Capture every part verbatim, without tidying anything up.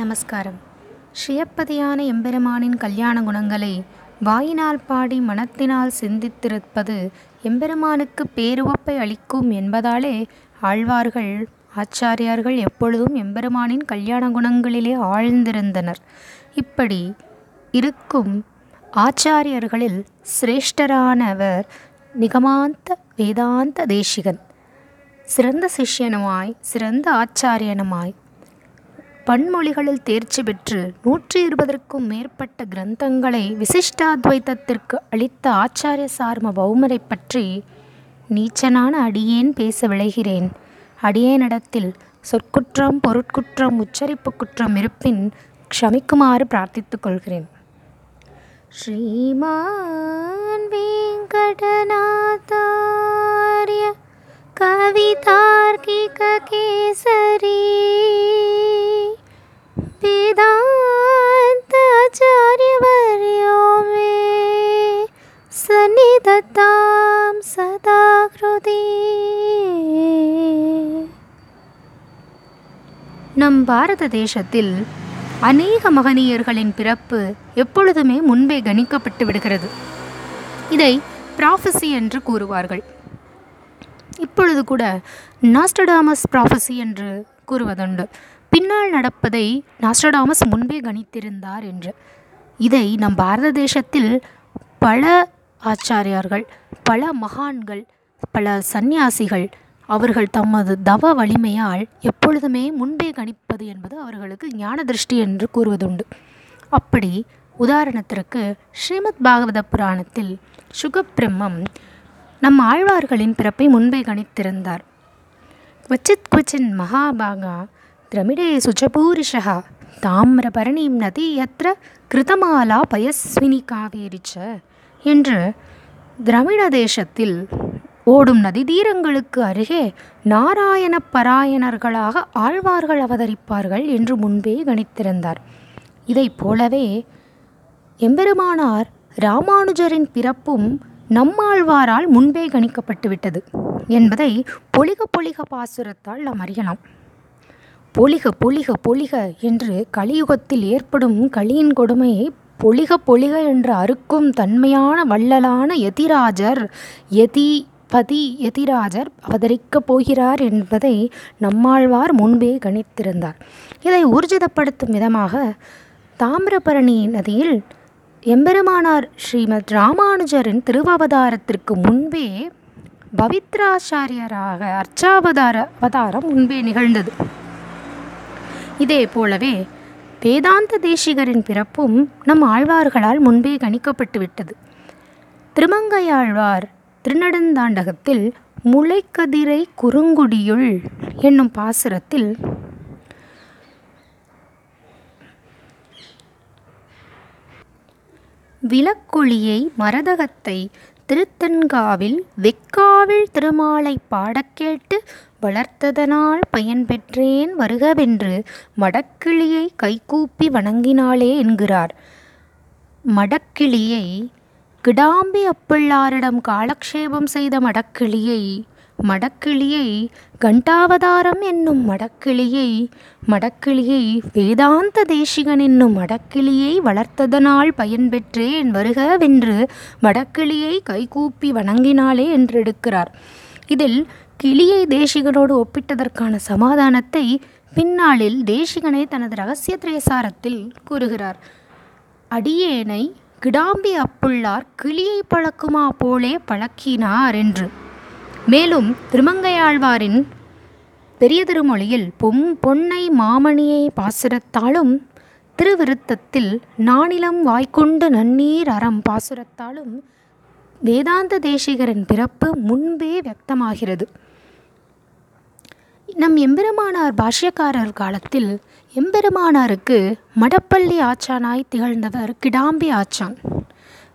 நமஸ்காரம். ஸ்ரீயப்பதியான எம்பெருமானின் கல்யாண குணங்களை வாயினால் பாடி மனத்தினால் சிந்தித்திருப்பது எம்பெருமானுக்கு பேருவப்பை அளிக்கும் என்பதாலே ஆழ்வார்கள் ஆச்சாரியார்கள் எப்பொழுதும் எம்பெருமானின் கல்யாண குணங்களிலே ஆழ்ந்திருந்தனர். இப்படி இருக்கும் ஆச்சாரியர்களில் சிரேஷ்டரானவர் நிகமாந்த வேதாந்த தேசிகன். சிறந்த சிஷ்யனுமாய் சிறந்த ஆச்சாரியனுமாய் பன்மொழிகளில் தேர்ச்சி பெற்று நூற்றி இருபதற்கும் மேற்பட்ட கிரந்தங்களை விசிஷ்டாத்வைதத்திற்கு அளித்த ஆச்சாரிய சார்ம பௌமரை பற்றி நீச்சனான அடியேன் பேச விளைகிறேன். அடியேனிடத்தில் சொற்குற்றம் பொருட்குற்றம் உச்சரிப்பு குற்றம் இருப்பின் க்ஷமிக்குமாறு பிரார்த்தித்துக் கொள்கிறேன். ஸ்ரீமான் வேங்கடநாதார்ய கவிதார்க்கிக கேசரி வேதாந்தாச்சார்யவர்யோ மே சந்நிததாம் சதா க்ருதி. நம் பாரத தேசத்தில் அநேக மகனியர்களின் பிறப்பு எப்பொழுதுமே முன்பே கணிக்கப்பட்டு விடுகிறது. இதை ப்ராஃபஸி என்று கூறுவார்கள். இப்பொழுது கூட நாஸ்டடாமஸ் ப்ராஃபஸி என்று கூறுவதுண்டு. பின்னால் நடப்பதை நாஸ்டடாமஸ் முன்பே கணித்திருந்தார் என்று. இதை நம் பாரத தேசத்தில் பல ஆச்சாரியார்கள் பல மகான்கள் பல சந்நியாசிகள் அவர்கள் தமது தவ வலிமையால் எப்பொழுதுமே முன்பே கணிப்பது என்பது அவர்களுக்கு ஞான திருஷ்டி என்று கூறுவதுண்டு. அப்படி உதாரணத்திற்கு ஸ்ரீமத் பாகவத புராணத்தில் சுகப்பிரம்மம் நம் ஆழ்வார்களின் பிறப்பை முன்பே கணித்திருந்தார். குவச்சித் குவச்சின் மகாபாகா திரமிடே சுஜபூரிஷா தாமிரபரணீம் நதி யத்ர கிருதமாலா பயஸ்வினி காவேரிச்ச என்று திராவிட தேசத்தில் ஓடும் நதி தீரங்களுக்கு அருகே நாராயண பராயணர்களாக ஆழ்வார்கள் அவதரிப்பார்கள் என்று முன்பே கணித்திருந்தார். இதை போலவே எம்பெருமானார் ராமானுஜரின் பிறப்பும் நம்மாழ்வாரால் முன்பே கணிக்கப்பட்டுவிட்டது என்பதை பொலிக பொலிக பாசுரத்தால் நாம் அறியலாம். பொலிக பொலிக பொலிக என்று கலியுகத்தில் ஏற்படும் கலியின் கொடுமையை பொலிக பொலிக என்று அறுக்கும் தன்மையான வள்ளலான யதிராஜர் யதி பதி யதிராஜர் அவதரிக்கப் போகிறார் என்பதை நம்மாழ்வார் முன்பே கணித்திருந்தார். இதை ஊர்ஜிதப்படுத்தும் விதமாக தாமிரபரணி நதியில் எம்பெருமானார் ஸ்ரீமத் ராமானுஜரின் திருவவதாரத்திற்கு முன்பே பவித்ராச்சாரியராக அர்ச்சாவதார அவதாரம் முன்பே நிகழ்ந்தது. இதே போலவே வேதாந்த தேசிகரின் பிறப்பும் நம் ஆழ்வார்களால் முன்பே கணிக்கப்பட்டுவிட்டது. திருமங்கையாழ்வார் திருநெடுந்தாண்டகத்தில் முளைக்கதிரை குறுங்குடியுள் என்னும் பாசுரத்தில் விளக்கொளியை மரதகத்தை திருத்தன்காவில் வெக்காவில் திருமாலை பாடக்கேட்டு வளர்த்ததனால் பயன்பெற்றேன் வருகவென்று மடக்கிளியை கைகூப்பி வணங்கினாளே என்கிறார். மடக்கிளியை கிடாம்பி அப்பிள்ளாரிடம் காலக்ஷேபம் செய்த மடக்கிளியை மடக்கிளியை கண்டாவதாரம் என்னும் மடக்கிளியை மடக்கிளியை வேதாந்த தேசிகன் என்னும் மடக்கிளியை வளர்த்ததனால் பயன்பெற்றேன் வருகவென்று மடக்கிளியை கைகூப்பி வணங்கினாளே என்றெடுக்கிறார். இதில் கிளியை தேசிகனோடு ஒப்பிட்டதற்கான சமாதானத்தை பின்னாளில் தேசிகனை தனது இரகசிய திரேசாரத்தில் கூறுகிறார். அடியேனை கிடாம்பி அப்புள்ளார் கிளியை பழக்குமா போலே பழக்கினார் என்று. மேலும் திருமங்கையாழ்வாரின் பெரிய திருமொழியில் பொம் பொன்னை மாமணியை பாசுரத்தாலும் திருவிருத்தத்தில் நானிலம் வாய்க்கொண்டு நன்னீர் அறம் பாசுரத்தாலும் வேதாந்த தேசிகரின் பிறப்பு முன்பே வியக்தமாகிறது. நம் எம்பெருமானார் பாஷ்யக்காரர் காலத்தில் எம்பெருமானாருக்கு மடப்பள்ளி ஆச்சானாய் திகழ்ந்தவர் கிடாம்பி ஆச்சான்.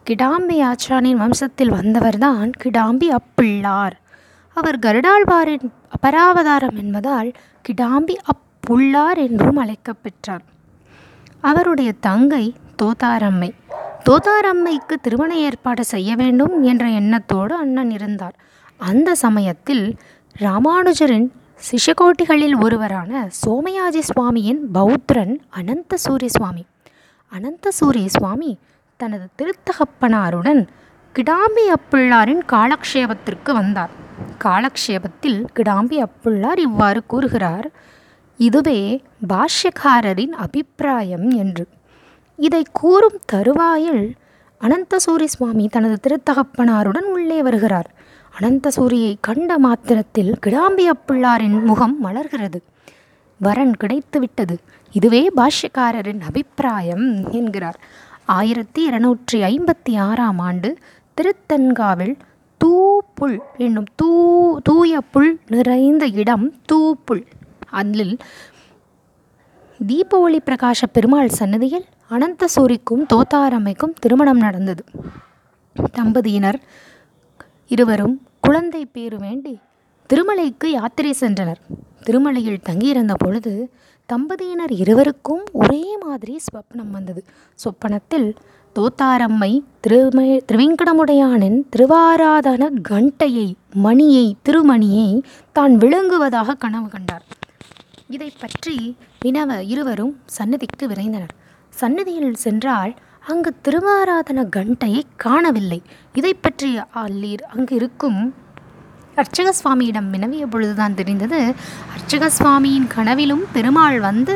கிடாம்பி ஆச்சானின் வம்சத்தில் வந்தவர்தான் கிடாம்பி அப்பிள்ளார். அவர் கருடாழ்வாரின் அபராவதாரம் என்பதால் கிடாம்பி அப்புள்ளார் என்றும் அழைக்கப்பெற்றார். அவருடைய தங்கை தோதாரம்மை தோதாரம்மைக்கு திருமண ஏற்பாடு செய்ய வேண்டும் என்ற எண்ணத்தோடு அண்ணன் இருந்தார். அந்த சமயத்தில் ராமானுஜரின் சிஷகோட்டிகளில் ஒருவரான சோமயாஜி சுவாமியின் பௌத்திரன் அனந்தசூரிய சுவாமி. அனந்தசூரிய சுவாமி தனது திருத்தகப்பனாருடன் கிடாம்பி அப்பிள்ளாரின் காலக்ஷேபத்திற்கு வந்தார். காலக்ஷேபத்தில் கிடாம்பி அப்பிள்ளார் இவ்வாறு கூறுகிறார்: இதுவே பாஷ்யக்காரரின் அபிப்பிராயம் என்று. இதை கூறும் தருவாயில் அனந்தசூரி சுவாமி தனது திருத்தகப்பனாருடன் உள்ளே வருகிறார். அனந்தசூரியை கண்ட மாத்திரத்தில் கிடாம்பி அப்பிள்ளாரின் முகம் மலர்கிறது. வரன் கிடைத்து விட்டது, இதுவே பாஷ்யக்காரரின் அபிப்பிராயம் என்கிறார். ஆயிரத்தி இருநூற்றி ஐம்பத்தி ஆறாம் ஆண்டு திருத்தன்காவில் தூப்புல் என்னும் தூ தூய புல் நிறைந்த இடம் தூப்புல், அதில் தீப ஒளி பிரகாஷ பெருமாள் சன்னதியில் அனந்தசூரிக்கும் தோதாரம்மைக்கும் திருமணம் நடந்தது. தம்பதியினர் இருவரும் குழந்தை பேறு வேண்டி திருமலைக்கு யாத்திரை சென்றனர். திருமலையில் தங்கியிருந்த பொழுது தம்பதியினர் இருவருக்கும் ஒரே மாதிரி ஸ்வப்னம் வந்தது. சொப்பனத்தில் தோதாரம்மை திரும திருவேங்கடமுடையானின் திருவாராதன கண்டையை மணியை திருமணியை தான் விளங்குவதாக கனவு கண்டார். இதை பற்றி வினவ இருவரும் சன்னதிக்கு விரைந்தனர். சன்னதியில் சென்றால் அங்கு திருவாராதன கண்டையை காணவில்லை. இதை பற்றி அல்லீர் அங்கு இருக்கும் அர்ச்சக சுவாமியிடம் வினவிய பொழுதுதான் தெரிந்தது, அர்ச்சக சுவாமியின் கனவிலும் பெருமாள் வந்து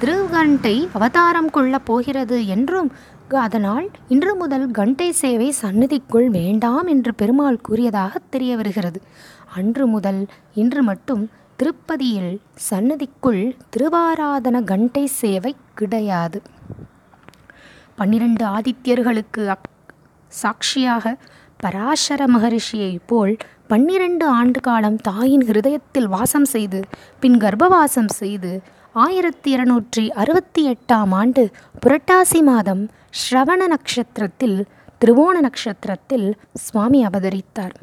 திருகண்டை அவதாரம் கொள்ளப் போகிறது என்றும், அதனால் இன்று முதல் கண்டை சேவை சன்னதிக்குள் வேண்டாம் என்று பெருமாள் கூறியதாக தெரிய வருகிறது. அன்று முதல் இன்று மட்டும் திருப்பதியில் சன்னதிக்குள் திருவாராதன கண்டை சேவை கிடையாது. பன்னிரண்டு ஆதித்யர்களுக்கு அக் சாட்சியாக பராசர மகரிஷியை போல் பன்னிரண்டு ஆண்டு காலம் தாயின் ஹிருதயத்தில் வாசம் செய்து பின் கர்ப்பவாசம் செய்து ஆயிரத்தி இருநூற்றி அறுபத்தி எட்டாம் ஆண்டு புரட்டாசி மாதம் ஸ்ரவண நட்சத்திரத்தில் திருவோண நட்சத்திரத்தில் சுவாமி அவதரித்தார்.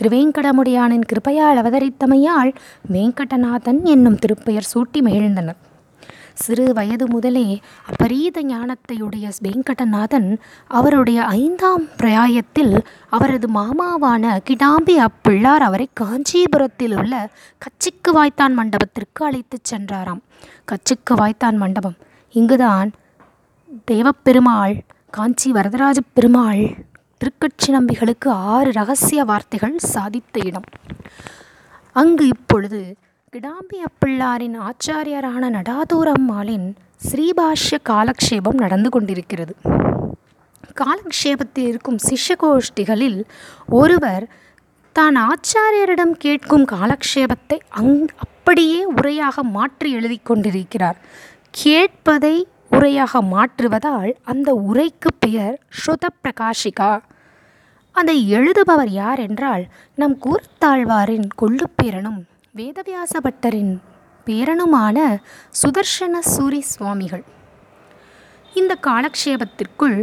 திருவேங்கடமுடையானின் கிருபையால் அவதரித்தமையால் வேங்கடநாதன் என்னும் திருப்பெயர் சூட்டி மகிழ்ந்தனர். சிறு வயது முதலே அபரீத ஞானத்தையுடைய வெங்கடநாதன் அவருடைய ஐந்தாம் பிராயத்தில் அவரது மாமாவான கிடாம்பி அப்பிள்ளார் அவரை காஞ்சிபுரத்தில் உள்ள கச்சிக்கு வாய்த்தான் மண்டபத்திற்கு அழைத்துச் சென்றாராம். கச்சிக்கு வாய்த்தான் மண்டபம், இங்குதான் தேவப்பெருமாள் காஞ்சி வரதராஜ பெருமாள் திருக்கட்சி நம்பிகளுக்கு ஆறு இரகசிய வார்த்தைகள் சாதித்த இடம். அங்கு இப்பொழுது கிடாம்பி அப்பிள்ளாரின் ஆச்சாரியரான நடாதூர் அம்மாளின் ஸ்ரீபாஷ்ய காலக்ஷேபம் நடந்து கொண்டிருக்கிறது. காலக்ஷேபத்தில் இருக்கும் சிஷ்யகோஷ்டிகளில் ஒருவர் தான் ஆச்சாரியரிடம் கேட்கும் காலக்ஷேபத்தை அங் அப்படியே உரையாக மாற்றி எழுதி கொண்டிருக்கிறார். கேட்பதை உரையாக மாற்றுவதால் அந்த உரைக்கு பெயர் ஸ்ருத பிரகாஷிகா. அதை எழுதுபவர் யார் என்றால் நம் கூர்த்தாழ்வாரின் கொள்ளுப்பேரனும் வேதவியாச பட்டரின் பேரனுமான சுதர்சன சூரி சுவாமிகள். இந்த காலக்ஷேபத்திற்குள்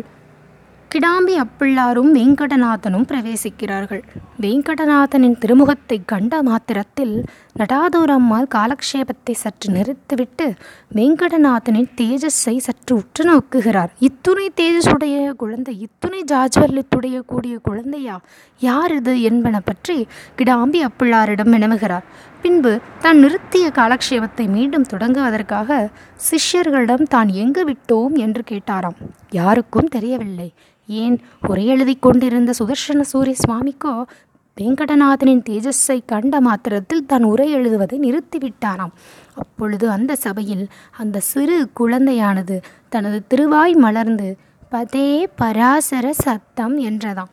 கிடாம்பி அப்பிள்ளாரும் வேங்கடநாதனும் பிரவேசிக்கிறார்கள். வேங்கடநாதனின் திருமுகத்தை கண்ட மாத்திரத்தில் நடாதூர் அம்மாள் காலக்ஷேபத்தை சற்று நிறுத்திவிட்டு வேங்கடநாதனின் தேஜஸை சற்று உற்று நோக்குகிறார். இத்துணை தேஜஸுடைய குழந்தை, இத்துணை ஜாஜ்வல்யத்துடைய கூடிய குழந்தையா, யார் இது என்பன பற்றி கிடாம்பி அப்பிள்ளாரிடம் வினவுகிறார். பின்பு தான் நிறுத்திய காலக்ஷேபத்தை மீண்டும் தொடங்குவதற்காக சிஷ்யர்களிடம் தான் எங்கு விட்டோம் என்று கேட்டாராம். யாருக்கும் தெரியவில்லை. ஏன், ஒரே எழுதி கொண்டிருந்த சுதர்சன சூரிய சுவாமிக்கோ வேங்கடநாதனின் தேஜஸை கண்ட மாத்திரத்தில் தான் உரை எழுதுவதை நிறுத்திவிட்டாராம். அப்பொழுது அந்த சபையில் அந்த சிறு குழந்தையானது தனது திருவாய் மலர்ந்து பதே பராசர சத்தம் என்றதாம்.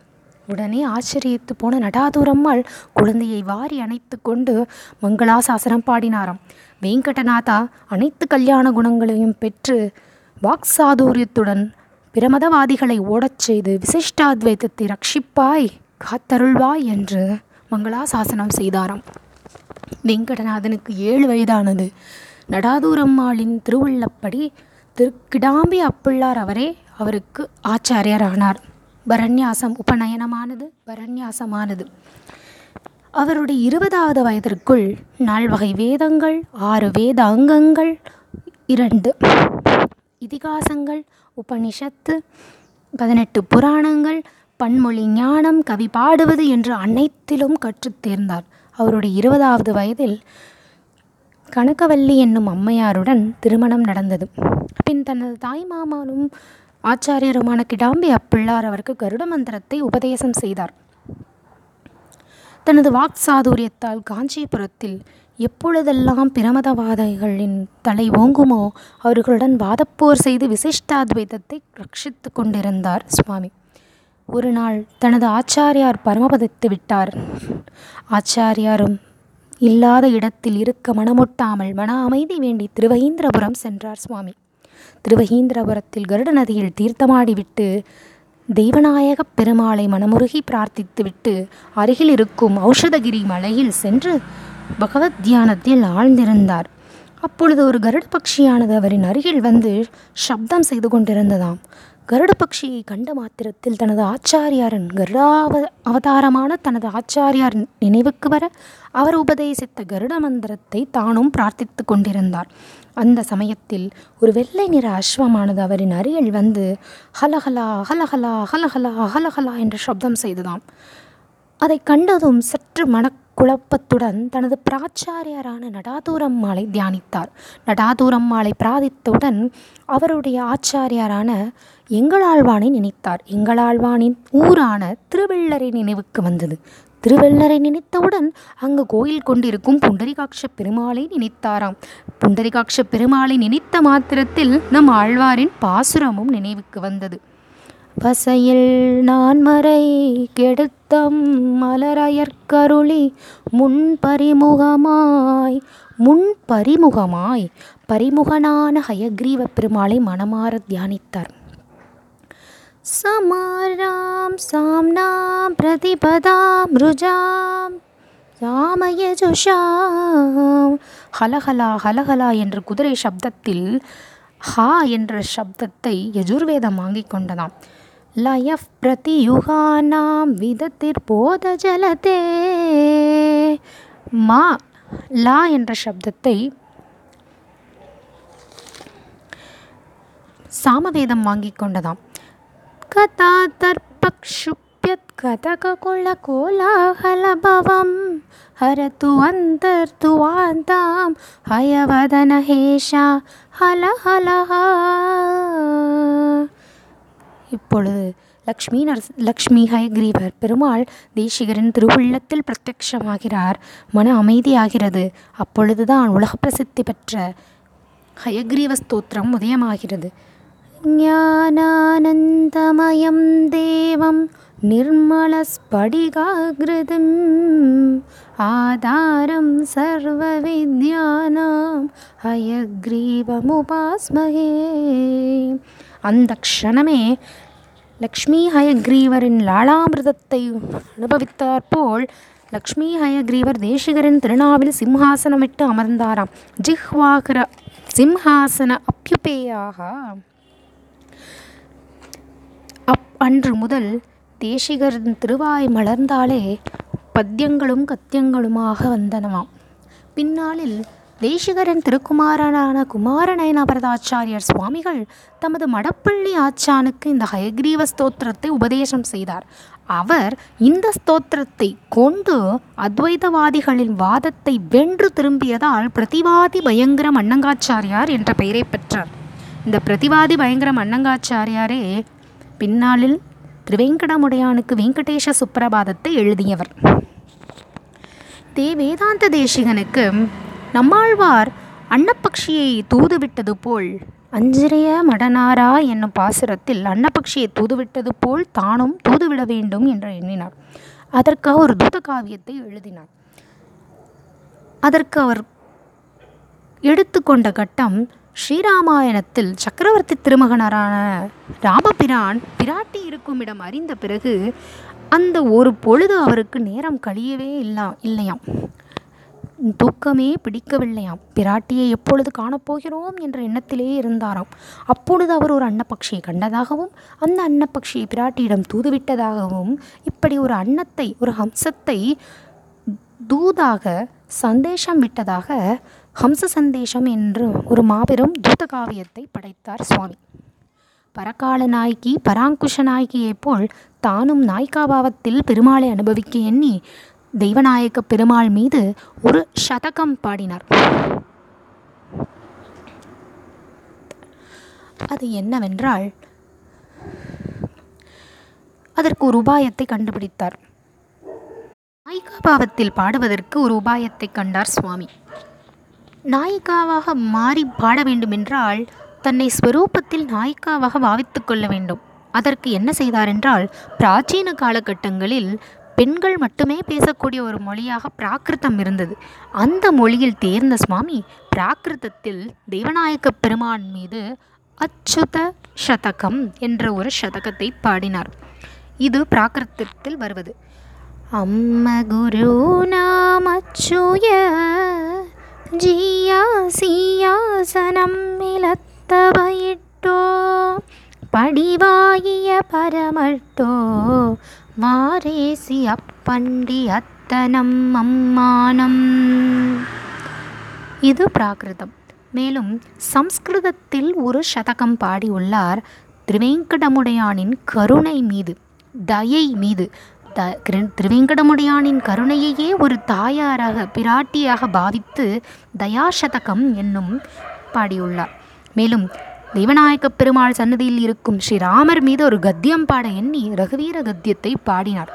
உடனே ஆச்சரியத்து போன நடாதூர் அம்மாள் குழந்தையை வாரி அணைத்து கொண்டு மங்களாசாசனம் பாடினாராம். வேங்கடநாதா அனைத்து கல்யாண குணங்களையும் பெற்று வாக்சாதுரியத்துடன் பிரமதவாதிகளை ஓடச் செய்து விசிஷ்டாத்வைத்தத்தை ரட்சிப்பாய் காத்தருள்வாய் என்று மங்களாசாசனம் செய்தாராம். வேங்கடநாதனுக்கு ஏழு வயதானது. நடாதூர் அம்மாளின் திருவுள்ளப்படி திரு கிடாம்பி அப்பிள்ளார் அவரே அவருக்கு ஆச்சாரியரானார். பரண்யாசம் உபநயனமானது பரண்யாசமானது. அவருடைய இருபதாவது வயதிற்குள் நால்வகை வேதங்கள், ஆறு வேத அங்கங்கள், இரண்டு இதிகாசங்கள், உபனிஷத்து, பதினெட்டு புராணங்கள், பன்மொழி ஞானம், கவி பாடுவது என்று அனைத்திலும் கற்றுத் தேர்ந்தார். அவருடைய இருபதாவது வயதில் கனக்கவல்லி என்னும் அம்மையாருடன் திருமணம் நடந்தது. பின் தனது தாய் மாமாலும் ஆச்சாரியருமான கிடாம்பி அப்பிள்ளார் அவருக்கு கருட மந்திரத்தை உபதேசம் செய்தார். தனது வாக் சாதுரியத்தால் காஞ்சிபுரத்தில் எப்பொழுதெல்லாம் பிரமதவாதிகளின் தலை ஓங்குமோ அவர்களுடன் வாதப்போர் செய்து விசிஷ்டாத்வைதத்தை ரட்சித்து கொண்டிருந்தார் சுவாமி. ஒரு நாள் தனது ஆச்சாரியார் பரமபதித்து விட்டார். ஆச்சாரியாரும் இல்லாத இடத்தில் இருக்க மனமொட்டாமல் மன அமைதி வேண்டி திருவகீந்திரபுரம் சென்றார் சுவாமி. திருவகீந்திரபுரத்தில் கருட நதியில் தீர்த்தமாடிவிட்டு தெய்வநாயக பெருமாளை மனமுருகி பிரார்த்தித்துவிட்டு அருகில் இருக்கும் ஔஷதகிரி மலையில் சென்று பகவத் தியானத்தில் ஆழ்ந்திருந்தார். அப்பொழுது ஒரு கருட பட்சியானது அவரின் அருகில் வந்து சப்தம் செய்து கொண்டிருந்ததாம். கருட பட்சியை கண்ட மாத்திரத்தில் தனது ஆச்சாரியாரின் கருடாவ அவதாரமான தனது ஆச்சாரியார் நினைவுக்கு வர அவர் உபதேசித்த கருட மந்திரத்தை தானும் பிரார்த்தித்து கொண்டிருந்தார். அந்த சமயத்தில் ஒரு வெள்ளை நிற அஸ்வமானது அவரின் அருகில் வந்து ஹலஹலா ஹலஹலா ஹலஹலா ஹலஹலா என்று சப்தம் செய்ததாம். அதை கண்டதும் சற்று மனக்குழப்பத்துடன் தனது பிராச்சாரியாரான நடாதூர் அம்மாளை தியானித்தார். நடாதூர் அம்மாளை பிரார்த்தித்தவுடன் அவருடைய ஆச்சாரியாரான எங்களாழ்வானை நினைத்தார். எங்களாழ்வானின் ஊரான திருவெள்ளரை நினைவுக்கு வந்தது. திருவெள்ளரை நினைத்தவுடன் அங்கு கோயில் கொண்டிருக்கும் புண்டரிகாட்ச பெருமாளை நினைத்தாராம். புண்டரிகாட்ச பெருமாளை நினைத்த மாத்திரத்தில் நம் ஆழ்வாரின் பாசுரமும் நினைவுக்கு வந்தது. பசையில் நான் மறை கெடுத்தம் மலரயற்கருளி முன்பரிமுகமாய் முன்பரிமுகமாய் பரிமுகனான ஹயக்ரீவ பெருமாளை மனமார தியானித்தார். சமாராம் சாம்னாம் பிரதிபதாம் ருஜாம் சாமயஜுஷாம் ஹலஹலா ஹலஹலா என்ற குதிரை சப்தத்தில் ஹா என்ற சப்தத்தை யஜுர்வேதம் வாங்கிக் கொண்டதாம். லயஃப் பிரதி யுகானாம் விதத்திற் போத ஜலதே மா லா என்ற சப்தத்தை சாமவேதம் வாங்கிக் கொண்டதாம். கதா தர்பக்ஷுப்யத் கதக குல கோலாகலபவம் ஹரது அந்தர் துவாந்தாம் ஹயவதன ஹேஷா ஹலஹலஹா. இப்பொழுது லக்ஷ்மி நர் லக்ஷ்மி ஹயக்ரீவர் பெருமாள் தேசிகரின் திருவுள்ளத்தில் பிரத்யக்ஷமாகிறார். மன அமைதியாகிறது. அப்பொழுதுதான் உலக பிரசித்தி பெற்ற ஹயக்ரீவ ஸ்தோத்திரம் உதயமாகிறது. ஞானானந்தமயம் தேவம் நிர்மலஸ்படிகாகிருதம் ஆதாரம் சர்வ வித்யானாம் ஹயக்ரீவமுபாஸ்மஹே. அந்த க்ஷணமே லக்ஷ்மி ஹயக்ரீவரின் லாளாமிருதத்தை அனுபவித்தாற்போல் லக்ஷ்மி ஹயக்ரீவர் தேசிகரின் திருநாவில் சிம்ஹாசனம் விட்டு அமர்ந்தாராம். ஜிஹ்வாகர சிம்ஹாசன அப்யுபேயாக. அப் அன்று முதல் தேசிகரின் திருவாய் மலர்ந்தாலே பத்தியங்களும் கத்தியங்களுமாக வந்தனவாம். பின்னாளில் தேசிகரின் திருக்குமாரனான குமாரநயன பரதாச்சாரியர் சுவாமிகள் தமது மடப்பள்ளி ஆச்சானுக்கு இந்த ஹயக்ரீவ ஸ்தோத்திரத்தை உபதேசம் செய்தார். அவர் இந்த ஸ்தோத்திரத்தை கொண்டு அத்வைதவாதிகளின் வாதத்தை வென்று திரும்பியதால் பிரதிவாதி பயங்கர அன்னங்காச்சாரியார் என்ற பெயரை பெற்றார். இந்த பிரதிவாதி பயங்கர அன்னங்காச்சாரியாரே பின்னாளில் திருவேங்கடமுடையானுக்கு வெங்கடேஷ சுப்பிரபாதத்தை எழுதியவர். தே வேதாந்த தேசிகனுக்கு நம்மாழ்வார் அன்னப்பக்ஷியை தூதுவிட்டது போல் அஞ்சிரிய மடனாரா என்னும் பாசுரத்தில் அன்னப்பக்ஷியை தூதுவிட்டது போல் தானும் தூதுவிட வேண்டும் என்று எண்ணினார். அதற்காக ஒரு தூத காவியத்தை எழுதினார். அதற்கு அவர் எடுத்துக்கொண்ட கட்டம் ஸ்ரீராமாயணத்தில் சக்கரவர்த்தி திருமகனரான ராமபிரான் பிராட்டி இருக்கும் இடம் அறிந்த பிறகு அந்த ஒரு பொழுது அவருக்கு நேரம் கழியவே இல்லா இல்லையாம் தூக்கமே பிடிக்கவில்லையாம். பிராட்டியை எப்பொழுது காணப்போகிறோம் என்ற எண்ணத்திலே இருந்தாராம். அப்பொழுது அவர் ஒரு அன்னப்பக்ஷியை கண்டதாகவும் அந்த அன்னப்பக்ஷியை பிராட்டியிடம் தூதுவிட்டதாகவும் இப்படி ஒரு அன்னத்தை ஒரு ஹம்சத்தை தூதாக சந்தேஷம் விட்டதாக ஹம்ச சந்தேஷம் என்று ஒரு மாபெரும் தூத காவியத்தை படைத்தார் சுவாமி. பரகால நாய்க்கி பராங்குஷ நாய்க்கியைப் போல் தானும் நாய்க்காபாவத்தில் பெருமாளை அனுபவிக்க எண்ணி தெய்வநாயக பெருமாள் மீது ஒரு சதகம் பாடினார். அது என்னவென்றால், அதற்கு ஒரு உபாயத்தை கண்டுபிடித்தார். நாயிகாபாவத்தில் பாடுவதற்கு ஒரு உபாயத்தை கண்டார் சுவாமி. நாயிகாவாக மாறி பாட வேண்டுமென்றால் தன்னை ஸ்வரூபத்தில் நாயிகாவாக பாவித்து கொள்ள வேண்டும். அதற்கு என்ன செய்தாரென்றால், பிராச்சீன காலகட்டங்களில் பெண்கள் மட்டுமே பேசக்கூடிய ஒரு மொழியாக பிராகிருதம் இருந்தது. அந்த மொழியில் தேர்ந்த சுவாமி பிராகிருதத்தில் தேவநாயக பெருமான் மீது அச்சுத சதகம் என்ற ஒரு சதகத்தை பாடினார். இது பிராகிருதத்தில் வருவது. அம்ம குரு நாமச்சுய ஜியா சியாசனம் இலத்தவையிட்டோ படிவாகிய பரமட்டோ வாரேசி அப்பண்டி அத்தனம் அம்மானம். இது பிராகிருதம். மேலும் சம்ஸ்கிருதத்தில் ஒரு சதகம் பாடியுள்ளார். திருவேங்கடமுடையானின் கருணை மீது, தயை மீது. த திருவேங்கடமுடையானின் கருணையையே ஒரு தாயாராக, பிராட்டியாக பாவித்து தயாசதகம் என்னும் பாடியுள்ளார். மேலும் தேவநாயக பெருமாள் சன்னதியில் இருக்கும் ஸ்ரீராமர் மீது ஒரு கத்தியம் பாட எண்ணி ரகுவீர கத்தியத்தை பாடினார்.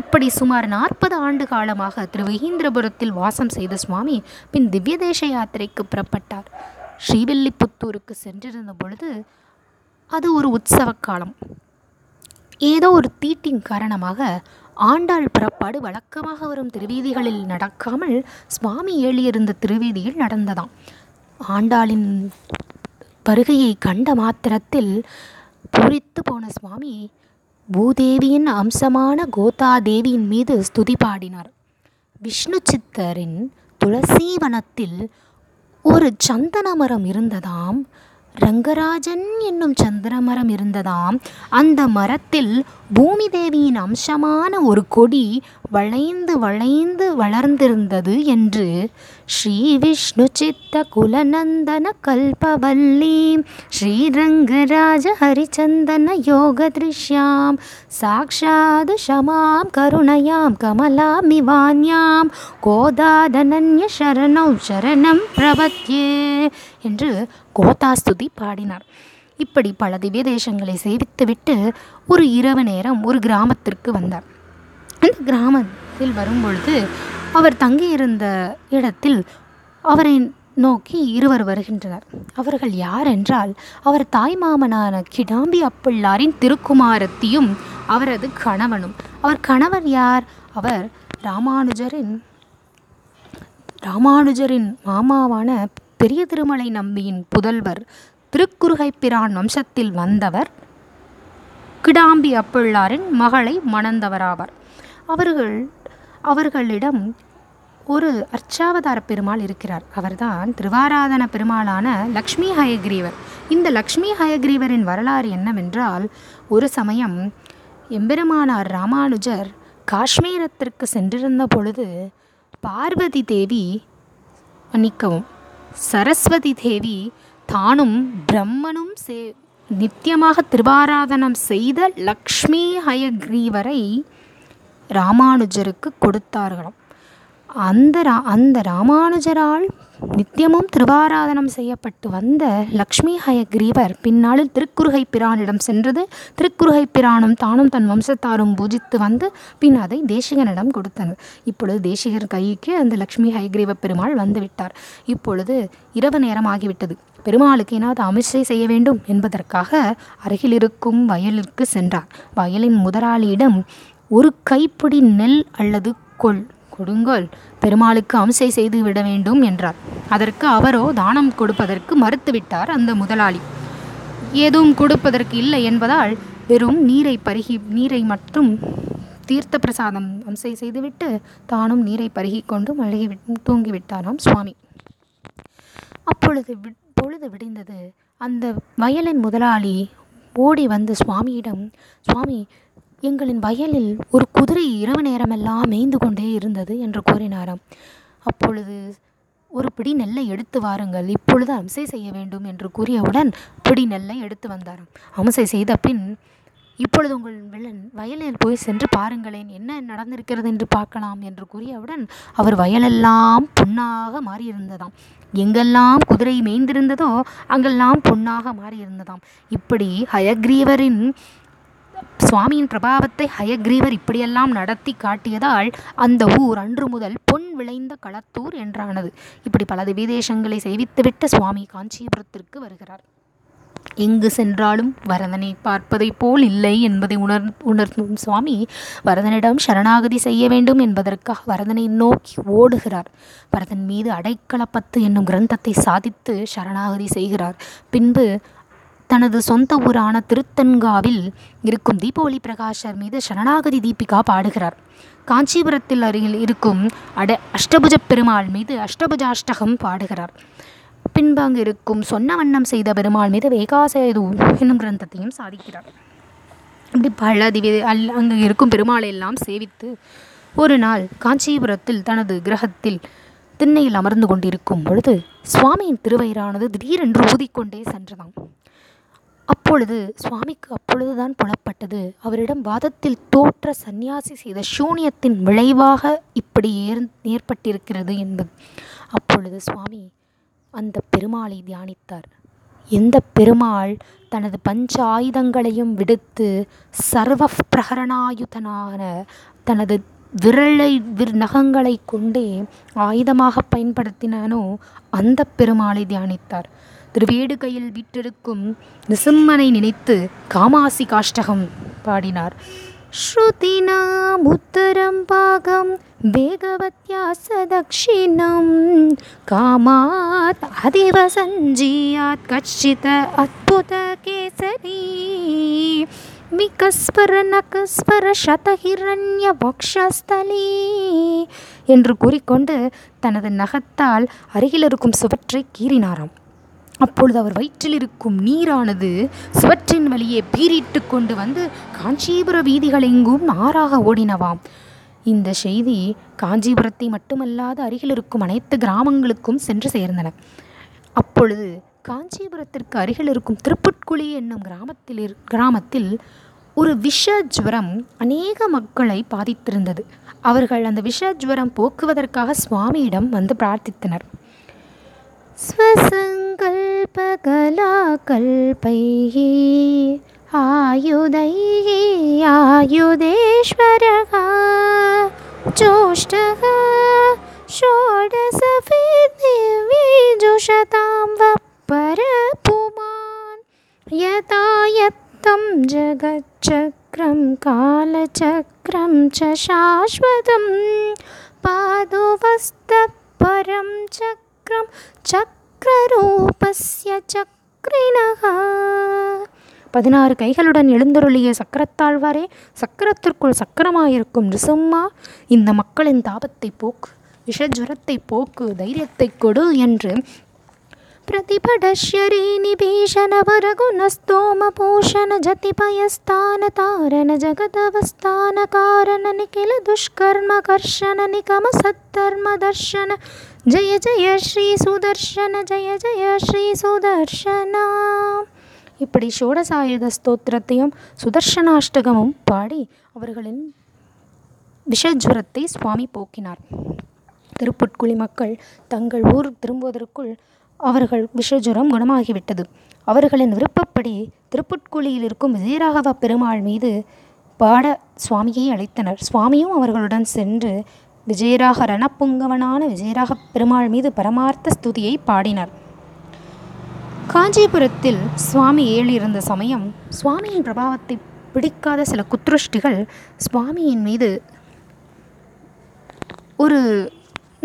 இப்படி சுமார் நாற்பது ஆண்டு காலமாக திருவேகீந்திரபுரத்தில் வாசம் செய்த சுவாமி பின் திவ்ய தேச யாத்திரைக்கு புறப்பட்டார். ஸ்ரீவில்லிபுத்தூருக்கு சென்றிருந்த பொழுது அது ஒரு உற்சவ காலம். ஏதோ ஒரு தீட்டின் காரணமாக ஆண்டாள் புறப்பாடு வழக்கமாக வரும் திருவீதிகளில் நடக்காமல் சுவாமி ஏழியிருந்த திருவீதியில் நடந்ததாம். ஆண்டாளின் வருகையை கண்ட மாத்திரத்தில் பூரித்து போன சுவாமி பூதேவியின் அம்சமான கோதாதேவியின் மீது ஸ்துதி பாடினார். விஷ்ணு சித்தரின் துளசீவனத்தில் ஒரு சந்தன மரம் இருந்ததாம். ரங்கராஜன் என்னும் சந்திர மரம் இருந்ததாம். அந்த மரத்தில் பூமி தேவியின் அம்சமான ஒரு கொடி வளைந்து வளைந்து வளர்ந்திருந்தது என்று ஸ்ரீ விஷ்ணு சித்த குலநந்தன கல்பவல்லி ஸ்ரீரங்கராஜ ஹரிச்சந்தன யோக திருஷ்யாம் சாக்ஷாத் ஷமாம் கருணயாம் கமலாமிவான்யாம் கோதாதனன்ய சரணோ சரணம் பிரபத்யே என்று கோதாஸ்துதி பாடினார். இப்படி பல திவ்ய தேசங்களை சேவித்துவிட்டு ஒரு இரவு நேரம் ஒரு கிராமத்திற்கு வந்தார். அந்த கிராமத்தில் வரும்பொழுது அவர் தங்கியிருந்த இடத்தில் அவரை நோக்கி இருவர் வருகின்றனர். அவர்கள் யார் என்றால், அவர் தாய்மாமனான கிடாம்பி அப்பிள்ளாரின் திருக்குமாரத்தியும் அவரது கணவனும். அவர் கணவர் யார்? அவர் ராமானுஜரின் ராமானுஜரின் மாமாவான பெரிய திருமலை நம்பியின் புதல்வர், திருக்குறுகைப்பிரான் வம்சத்தில் வந்தவர், கிடாம்பி அப்பிள்ளாரின் மகளை மணந்தவராவார். அவர்கள் அவர்களிடம் ஒரு அர்ச்சாவதார பெருமாள் இருக்கிறார். அவர்தான் திருவாராதன பெருமாளான லக்ஷ்மி ஹயக்ரீவர். இந்த லக்ஷ்மி ஹயக்ரீவரின் வரலாறு என்னவென்றால், ஒரு சமயம் எம்பெருமானார் ராமானுஜர் காஷ்மீரத்திற்கு சென்றிருந்த பொழுது பார்வதி தேவி மன்னிக்கவும் சரஸ்வதி தேவி தானும் பிரம்மனும் சே நித்தியமாக திருவாராதனம் செய்த லக்ஷ்மி ஹயக்ரீவரை ராமானுஜருக்கு கொடுத்தார்களாம். அந்த ரா அந்த ராமானுஜரால் நித்தியமும் திருவாராதனம் செய்யப்பட்டு வந்த லக்ஷ்மி ஹயக்ரீவர் பின்னாளில் திருக்குறுகை பிரானிடம் சென்றது. திருக்குறுகை பிரானும் தானும் தன் வம்சத்தாரும் பூஜித்து வந்து பின் அதை தேசிகனிடம் கொடுத்தனர். இப்பொழுது தேசிகர் கைக்கு அந்த லக்ஷ்மி ஹயக்ரீவ பெருமாள் வந்துவிட்டார். இப்பொழுது இரவு நேரம் ஆகிவிட்டது. பெருமாளுக்கு ஏதாவது அமிர்ஷை செய்ய வேண்டும் என்பதற்காக அருகிலிருக்கும் வயலிற்கு சென்றார். வயலின் முதலாளியிடம் ஒரு கைப்பிடி நெல் அல்லது கொள் கொடுங்கோல், பெருமாளுக்கு அம்சை செய்து விட வேண்டும் என்றார். அதற்கு அவரோ தானம் கொடுப்பதற்கு மறுத்துவிட்டார். அந்த முதலாளி ஏதும் கொடுப்பதற்கு இல்லை என்பதால் வெறும் நீரை பருகி நீரை மற்றும் தீர்த்த பிரசாதம் அம்சை செய்துவிட்டு தானும் நீரை பருகி கொண்டு மழகி தூங்கிவிட்டாராம் சுவாமி. அப்பொழுது பொழுது விடிந்தது. அந்த வயலின் முதலாளி ஓடி வந்து சுவாமியிடம், சுவாமி, எங்களின் வயலில் ஒரு குதிரை இரவு நேரமெல்லாம் மேய்ந்து கொண்டே இருந்தது என்று கூறினாராம். அப்பொழுது ஒரு பிடி நெல்லை எடுத்து வாருங்கள், இப்பொழுது அம்சை செய்ய வேண்டும் என்று கூறியவுடன் பிடி நெல்லை எடுத்து வந்தாராம். அம்சை செய்த பின் இப்பொழுது உங்கள் வில்லன் வயலில் போய் சென்று பாருங்களேன், என்ன நடந்திருக்கிறது என்று பார்க்கலாம் என்று கூறியவுடன் அவர் வயலெல்லாம் பொன்னாக மாறியிருந்ததாம். எங்கெல்லாம் குதிரை மேய்ந்திருந்ததோ அங்கெல்லாம் பொன்னாக மாறியிருந்ததாம். இப்படி ஹயக்ரீவரின் சுவாமியின் பிரபாவத்தை ஹயக்ரீவர் இப்படியெல்லாம் நடத்தி காட்டியதால் அந்த ஊர் அன்று முதல் பொன் விளைந்த களத்தூர் என்றானது. இப்படி பல விதேசங்களை செய்வித்துவிட்டு சுவாமி காஞ்சிபுரத்திற்கு வருகிறார். எங்கு சென்றாலும் வரதனை பார்ப்பதைப் போல் இல்லை என்பதை உணர் உணர்த்தும் சுவாமி வரதனிடம் சரணாகதி செய்ய வேண்டும் என்பதற்காக வரதனை நோக்கி ஓடுகிறார். வரதன் மீது அடைக்கலப்பத்து என்னும் கிரந்தத்தை சாதித்து சரணாகதி செய்கிறார். பின்பு தனது சொந்த ஊரான திருத்தன்காவில் இருக்கும் தீபாவளி பிரகாஷர் மீது சரணாகதி தீபிகா பாடுகிறார். காஞ்சிபுரத்தில் அருகில் இருக்கும் அட அஷ்டபுஜ பெருமாள் மீது அஷ்டபுஜாஷ்டகம் பாடுகிறார். பின்பு அங்கு இருக்கும் சொன்ன வண்ணம் செய்த பெருமாள் மீது வேகாசேது என்னும் கிரந்தத்தையும் சாதிக்கிறார். இப்படி பல திவ்ய அல் அங்கு இருக்கும் பெருமாளை எல்லாம் சேவித்து ஒரு நாள் காஞ்சிபுரத்தில் தனது கிரகத்தில் திண்ணையில் அமர்ந்து கொண்டிருக்கும் பொழுது சுவாமியின் திருவயிறானது திடீரென்று ஊதிக்கொண்டே சென்றதாம். அப்பொழுது சுவாமிக்கு அப்பொழுதுதான் புலப்பட்டது, அவரிடம் வாதத்தில் தோற்ற சந்நியாசி செய்த சூன்யத்தின் விளைவாக இப்படி ஏற் ஏற்பட்டிருக்கிறது என்பது. அப்பொழுது சுவாமி அந்த பெருமாளை தியானித்தார். எந்த பெருமாள் தனது பஞ்ச ஆயுதங்களையும் விடுத்து சர்வ பிரகரணாயுதனான தனது விரலை விர் நகங்களை கொண்டே ஆயுதமாக பயன்படுத்தினானோ அந்த பெருமாளை தியானித்தார். திருவேடுகையில் வீற்றிருக்கும் நிசிம்மனை நினைத்து காமாசி காஷ்டகம் பாடினார். ஸ்ருதினாம் உத்தரம் பாகம் வேகவத்யா சதக்ஷிணம் காமாத் அதிவ சஞ்சியாத் கச்சித அத்புத கேசரி விகஸ்வர நகஸ்வர சதஹிரண்ய பக்ஷஸ்தலி என்று கூறிக்கொண்டு தனது நகத்தால் அருகில் இருக்கும் சுவற்றை கீறினாராம். அப்பொழுது அவர் வயிற்றில் இருக்கும் நீரானது சுவற்றின் வழியே பீரிட்டு கொண்டு வந்து காஞ்சிபுர வீதிகளெங்கும் ஆறாக ஓடினவாம். இந்த செய்தி காஞ்சிபுரத்தை மட்டுமல்லாது அருகில் இருக்கும் அனைத்து கிராமங்களுக்கும் சென்று சேர்ந்தன. அப்பொழுது காஞ்சிபுரத்திற்கு அருகில் இருக்கும் திருப்புட்குழி என்னும் கிராமத்தில் கிராமத்தில் ஒரு விஷ ஜுவரம் அநேக மக்களை பாதித்திருந்தது. அவர்கள் அந்த விஷ ஜுவரம் போக்குவதற்காக சுவாமியிடம் வந்து பிரார்த்தித்தனர். ஸ்வசங்கல்பகலா கல்பைஹி ஆயுதைஹி ஆயுதேஸ்வரஹா ஜோஷ்டஹா ஷோடசஃபி திவ்யஜுஷதாம் வப்பரபுமான் யதாயத்தம் ஜகச்சக்ரம் காலச்சக்ரம் ச சாஸ்வதம் பாதோவஸ்தப்பரம் சக்ரம் பதினாறு கைகளுடன் எழுந்தருளிய சக்கரத்தாழ்வாரே, சக்கரத்திற்குள் சக்கரமாயிருக்கும் நிசும்மா, இந்த மக்களின் தாபத்தை போக்கு, விஷஜுரத்தை போக்கு, தைரியத்தை கொடு என்று பிரதிபடஸ்யரே நிபீஷணபரகுணஸ்தோமபூஷண ஜதிபயஸ்தான தாரண ஜகதவஸ்தான காரண நிகில துஷ்கர்ம கர்ஷண நிகம சத்தர்ம தர்ஷன ஜய ஜய ஸ்ரீ சுதர்சன ஜய ஜய ஸ்ரீ சுதர்சனா. இப்படி ஷோடசாயுத ஸ்தோத்திரத்தையும் சுதர்சனாஷ்டகமும் பாடி அவர்களின் விஷஜுரத்தை சுவாமி போக்கினார். திருப்புட்குழி மக்கள் தங்கள் ஊர் திரும்புவதற்குள் அவர்கள் விஷஜுரம் குணமாகிவிட்டது. அவர்களின் விருப்பப்படி திருப்புட்குழியில் இருக்கும் விஜயராகவ பெருமாள் மீது பாட சுவாமியை அழைத்தனர். சுவாமியும் அவர்களுடன் சென்று விஜயராக ரணப்புங்கவனான விஜயராக பெருமாள் மீது பரமார்த்த ஸ்துதியை பாடினார். காஞ்சிபுரத்தில் சுவாமி ஏறியிருந்த சமயம் சுவாமியின் பிரபாவத்தை பிடிக்காத சில குத்ருஷ்டிகள் சுவாமியின் மீது ஒரு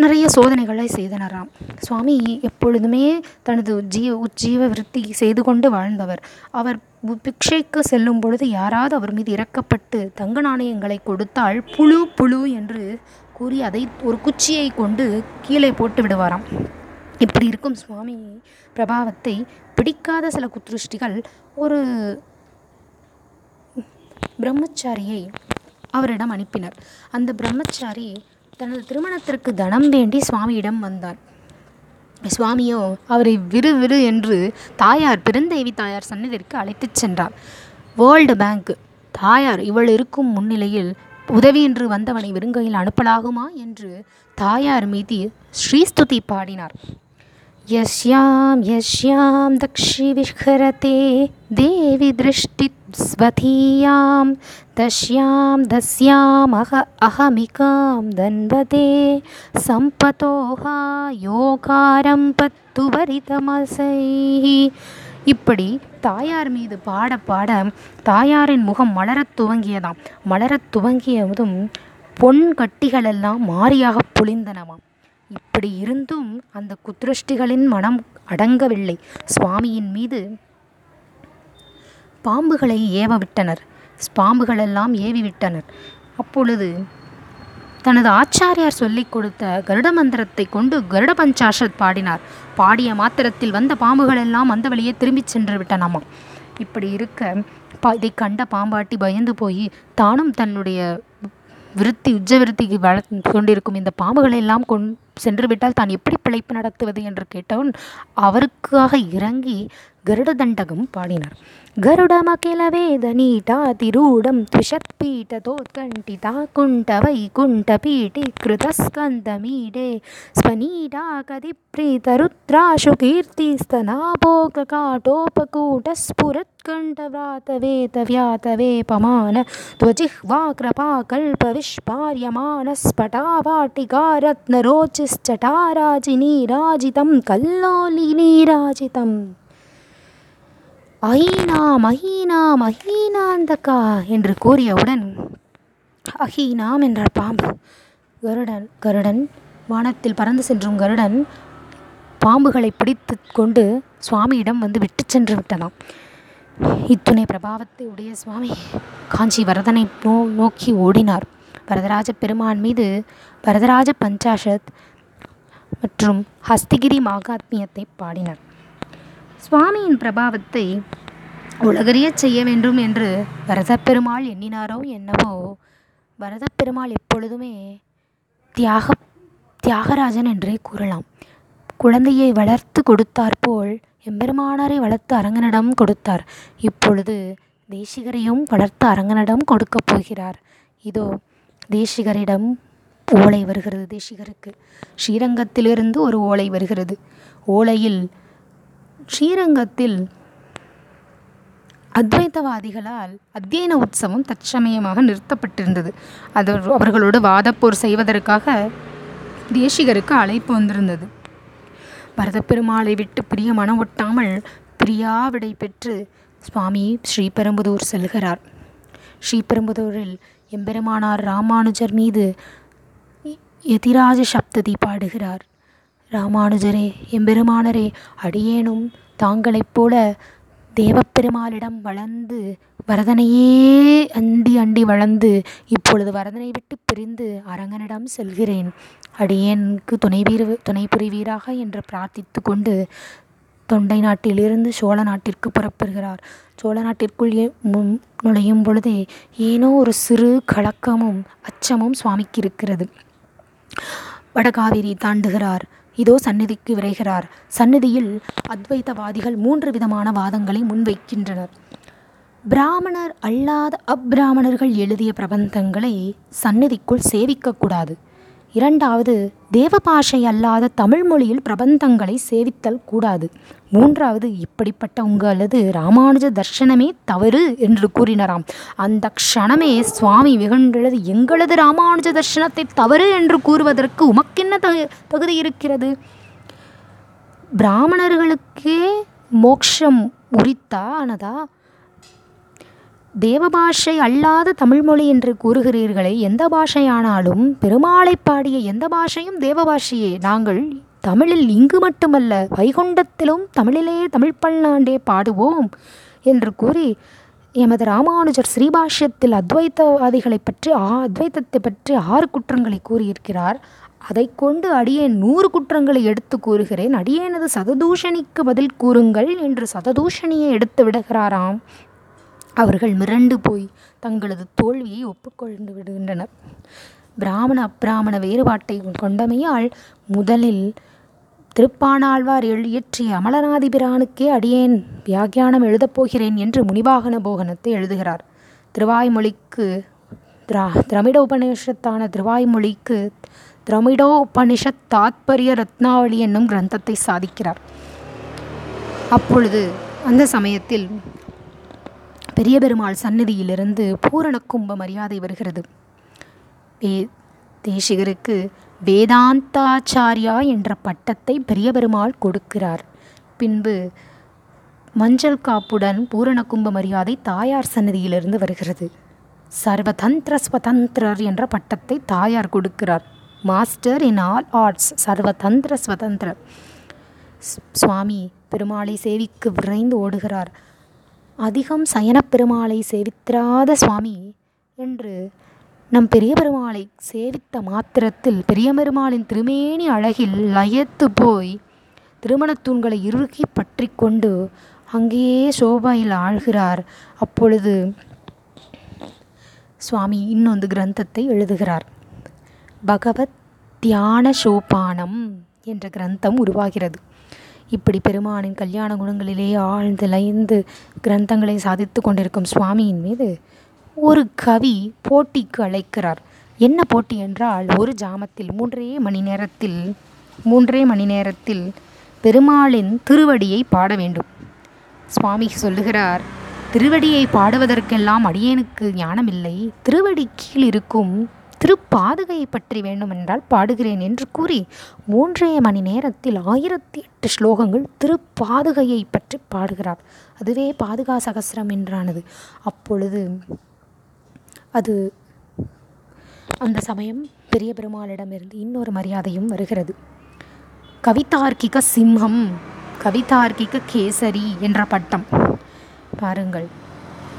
நிறைய சோதனைகளை செய்தனராம். சுவாமி எப்பொழுதுமே தனது ஜீவ உஜ்ஜீவ விருத்தி செய்து கொண்டு வாழ்ந்தவர். அவர் பிக்ஷைக்கு செல்லும் பொழுது யாராவது அவர் மீது இறக்கப்பட்டு தங்க நாணயங்களை கொடுத்தால் புழு புழு என்று கூறி அதை ஒரு குச்சியை கொண்டு கீழே போட்டு விடுவாராம். இப்படி இருக்கும் சுவாமி பிரபாவத்தை பிடிக்காத சில குத்ருஷ்டிகள் ஒரு பிரம்மச்சாரியை அவரிடம் அனுப்பினர். அந்த பிரம்மச்சாரி தனது திருமணத்திற்கு தனம் வேண்டி சுவாமியிடம் வந்தார். சுவாமியோ அவரை விறு விறு என்று தாயார் பெருந்தேவி தாயார் சன்னதிற்கு அழைத்துச் சென்றார். வேர்ல்டு பேங்க் தாயார் இவள் இருக்கும் முன்னிலையில் உதவியின்றி வந்தவனை வெறுங்கையில் அனுப்பலாகுமா என்று தாயார் மீதி ஸ்ரீஸ்துதி பாடினார். யஸ்யாம் யஸ்யாம் தக்ஷி விஷ்கரதே தேவி திருஷ்டி ஸ்வதீயாம் தஸ்யாம் தஸ்யாம் அஹ அஹமிகாம் தன்வதே சம்பதோஹா யோகாரம் பத்து வரிதமசை. இப்படி தாயார் மீது பாட பாட தாயாரின் முகம் மலரத் துவங்கியதாம். மலரத் துவங்கியதும் பொன் கட்டிகளெல்லாம் மாரியாக பொழிந்தனவாம். இப்படி இருந்தும் அந்த குதிருஷ்டிகளின் மனம் அடங்கவில்லை. சுவாமியின் மீது பாம்புகளை ஏவ விட்டனர். பாம்புகளெல்லாம் ஏவி விட்டனர். அப்பொழுது தனது ஆச்சாரியார் சொல்லிக் கொடுத்த கருட மந்திரத்தை கொண்டு கருட பஞ்சாஷத் பாடினார். பாடிய மாத்திரத்தில் வந்த பாம்புகளெல்லாம் அந்த வழியே திரும்பி சென்று விட்டனாமா. இப்படி இருக்க பா இதை கண்ட பாம்பாட்டி பயந்து போய் தானும் தன்னுடைய விருத்தி உஜ்ஜ விருத்திக்கு வளர்த்து கொண்டிருக்கும் இந்த பாம்புகளெல்லாம் கொண் சென்று விட்டால் தான் எப்படி பிழைப்பு நடத்துவது என்று கேட்டவன் அவருக்காக இறங்கி கருட தண்டகம் பாடினார். கருடமகில வேதனீடா திருடம் த்விஷத் பீட தோத்கண்டிதா குண்ட வைகுண்ட பீட்டி கிருதஸ்கந்த மீடே ஸ்வனீடா கதி பிரீத ருத்ராஷு கீர்த்தி ஸ்தனாபோக காட்டோபகூட ஸ்புரத் கண்ட விராத வேத வியாதவே பமான துவஜிஹ்வா கிருபா கல்ப விஷ்பாரியமான ஸ்படா வாட்டிகா ரத்ன ரோச்சிஷ்டடாராஜினி ராஜிதம் கல்லோலினி ராஜிதம். அஹீனா மஹீனா மஹீனாந்தகா என்று கூறியவுடன் அஹீனாம் என்றார் பாம்பு. கருடன் கருடன் வானத்தில் பறந்து சென்றும் கருடன் பாம்புகளை பிடித்து கொண்டு சுவாமியிடம் வந்து விட்டு சென்று விட்டனாம். இத்துணை பிரபாவத்தை உடைய சுவாமி காஞ்சி வரதனை நோ நோக்கி ஓடினார். வரதராஜ பெருமான் மீது வரதராஜ பஞ்சாஷத் மற்றும் ஹஸ்திகிரி மகாத்மியத்தை பாடினார். சுவாமியின் பிரபாவத்தை உலகறிய செய்ய வேண்டும் என்று வரதப்பெருமாள் எண்ணினாரோ என்னவோ, வரதப்பெருமாள் எப்பொழுதுமே தியாக தியாகராஜன் என்றே கூறலாம். குழந்தையை வளர்த்து கொடுத்தாற்போல் எம்பெருமானாரை வளர்த்து அரங்கனிடம் கொடுத்தார். இப்பொழுது தேசிகரையும் வளர்த்து அரங்கனிடம் கொடுக்கப் போகிறார். இதோ தேசிகரிடம் ஓலை வருகிறது. தேசிகருக்கு ஸ்ரீரங்கத்திலிருந்து ஒரு ஓலை வருகிறது. ஓலையில் ஸ்ரீரங்கத்தில் அத்வைத்தவாதிகளால் அத்யயன உற்சவம் தற்சமயமாக நிறுத்தப்பட்டிருந்தது. அது அவர்களோடு வாதப்போர் செய்வதற்காக தேசிகருக்கு அழைப்பு வந்திருந்தது. பரதப்பெருமாளை விட்டு பிரிய மனம் ஒட்டாமல் பிரியா விடை பெற்று சுவாமி ஸ்ரீபெரும்புதூர் செல்கிறார். ஸ்ரீபெரும்புதூரில் எம்பெருமானார் ராமானுஜர் மீது யதிராஜ சப்ததி பாடுகிறார். ராமானுஜரே எம்பெருமானரே, அடியேனும் தாங்களைப் போல தேவப்பெருமாளிடம் வளர்ந்து வரதனையே அண்டி அண்டி வளர்ந்து இப்பொழுது வரதனை விட்டு பிரிந்து அரங்கனிடம் செல்கிறேன். அடியேனுக்கு துணைவீர் துணை புரிவீராக என்று பிரார்த்தித்து கொண்டு தொண்டை நாட்டிலிருந்து சோழ நாட்டிற்கு புறப்படுகிறார். சோழ நாட்டிற்குள் நுழையும் பொழுதே ஏனோ ஒரு சிறு கலக்கமும் அச்சமும் சுவாமிக்கு இருக்கிறது. வடகாவிரி தாண்டுகிறார். இதோ சந்நிதிக்கு விரைகிறார். சந்நிதியில் அத்வைத்தவாதிகள் மூன்று விதமான வாதங்களை முன்வைக்கின்றனர். பிராமணர் அல்லாத அப்பிராமணர்கள் எழுதிய பிரபந்தங்களை சந்நிதிக்குள் சேவிக்கக்கூடாது. இரண்டாவது, தேவபாஷை அல்லாத தமிழ் மொழியில் பிரபந்தங்களை சேவித்தல் கூடாது. மூன்றாவது, இப்படிப்பட்ட உங்களது ராமானுஜ தர்ஷனமே தவறு என்று கூறினாராம். அந்த க்ஷணமே சுவாமி வெகுண்டெழுது எங்களது ராமானுஜ தர்ஷனத்தை தவறு என்று கூறுவதற்கு உமக்கென்ன தகு தகுதி இருக்கிறது? பிராமணர்களுக்கே மோட்சம் உரித்தானதா? தேவபாஷை அல்லாத தமிழ்மொழி என்று கூறுகிறீர்களே, எந்த பாஷையானாலும் பெருமாளை பாடிய எந்த பாஷையும் தேவபாஷையே. நாங்கள் தமிழில் இங்கு மட்டுமல்ல வைகுண்டத்திலும் தமிழிலே தமிழ் பல்லாண்டே பாடுவோம் என்று கூறி எமது ராமானுஜர் ஸ்ரீபாஷ்யத்தில் அத்வைத்தவாதிகளை பற்றி ஆ அத்வைத்தத்தை பற்றி ஆறு குற்றங்களை கூறியிருக்கிறார். அதை கொண்டு அடியேன் நூறு குற்றங்களை எடுத்து கூறுகிறேன். அடியேனது சததூஷணிக்கு பதில் கூறுங்கள் என்று சததூஷணியை எடுத்து விடுகிறாராம். அவர்கள் மிரண்டு போய் தங்களது தோல்வியை ஒப்புக்கொண்டு விடுகின்றனர். பிராமண அப்பிராமண வேறுபாட்டை கொண்டமையால் முதலில் திருப்பாணாழ்வார் இயற்றிய அமலநாதிபிரானுக்கே அடியேன் வியாக்கியானம் எழுதப்போகிறேன் என்று முனிவாகன போகனத்தை எழுதுகிறார். திருவாய்மொழிக்கு திரா திரமிட உபநிஷத்தான திருவாய்மொழிக்கு திரமிடோபனிஷத் தாத்பரிய ரத்னாவளி என்னும் கிரந்தத்தை சாதிக்கிறார். அப்பொழுது அந்த சமயத்தில் பெரிய பெருமாள் சந்நிதியிலிருந்து பூரண கும்ப மரியாதை வருகிறது. வே தேசிகருக்கு வேதாந்தாச்சாரியா என்ற பட்டத்தை பெரிய பெருமாள் கொடுக்கிறார். பின்பு மஞ்சள் காப்புடன் பூரண கும்ப மரியாதை தாயார் சந்நிதியிலிருந்து வருகிறது. சர்வதந்திர ஸ்வதந்திரர் என்ற பட்டத்தை தாயார் கொடுக்கிறார். மாஸ்டர் இன் ஆல் ஆர்ட்ஸ் சர்வதந்திர ஸ்வதந்திர. சுவாமி பெருமாளை சேவிக்கு விரைந்து ஓடுகிறார். அதிகம் சயன பெருமாளை சேவித்திராத சுவாமி என்று நம் பெரிய பெருமாளை சேவித்த மாத்திரத்தில் பெரிய பெருமாளின் திருமேனி அழகில் லயத்து போய் திருமணத்தூண்களை இறுக்கி பற்றி கொண்டு அங்கேயே சோபாயில் ஆழ்கிறார். அப்பொழுது சுவாமி இன்னொன்று கிரந்தத்தை எழுதுகிறார். பகவத் தியான சோபானம் என்ற கிரந்தம் உருவாகிறது. இப்படி பெருமானின் கல்யாண குணங்களிலேயே ஆழ்ந்து லயந்து கிரந்தங்களை சாதித்து கொண்டிருக்கும் சுவாமியின் மீது ஒரு கவி போட்டிக்கு அழைக்கிறார். என்ன போட்டி என்றால், ஒரு ஜாமத்தில் மூன்றே மணி நேரத்தில் மூன்றே மணி நேரத்தில் பெருமாளின் திருவடியை பாட வேண்டும். சுவாமி சொல்லுகிறார், திருவடியை பாடுவதற்கெல்லாம் அடியேனுக்கு ஞானமில்லை, திருவடி கீழ் இருக்கும் திருப்பாதுகையை பற்றி வேண்டுமென்றால் பாடுகிறேன் என்று கூறி மூன்றே மணி நேரத்தில் ஆயிரத்தி எட்டு ஸ்லோகங்கள் திருப்பாதுகையை பற்றி பாடுகிறார். அதுவே பாதுகா சகஸ்ரம் என்றானது. அப்பொழுது அது அந்த சமயம் பெரிய பெருமாளிடமிருந்து இன்னொரு மரியாதையும் வருகிறது. கவிதார்க்கிக சிம்மம் கவிதார்க்கிக கேசரி என்ற பட்டம். பாருங்கள்,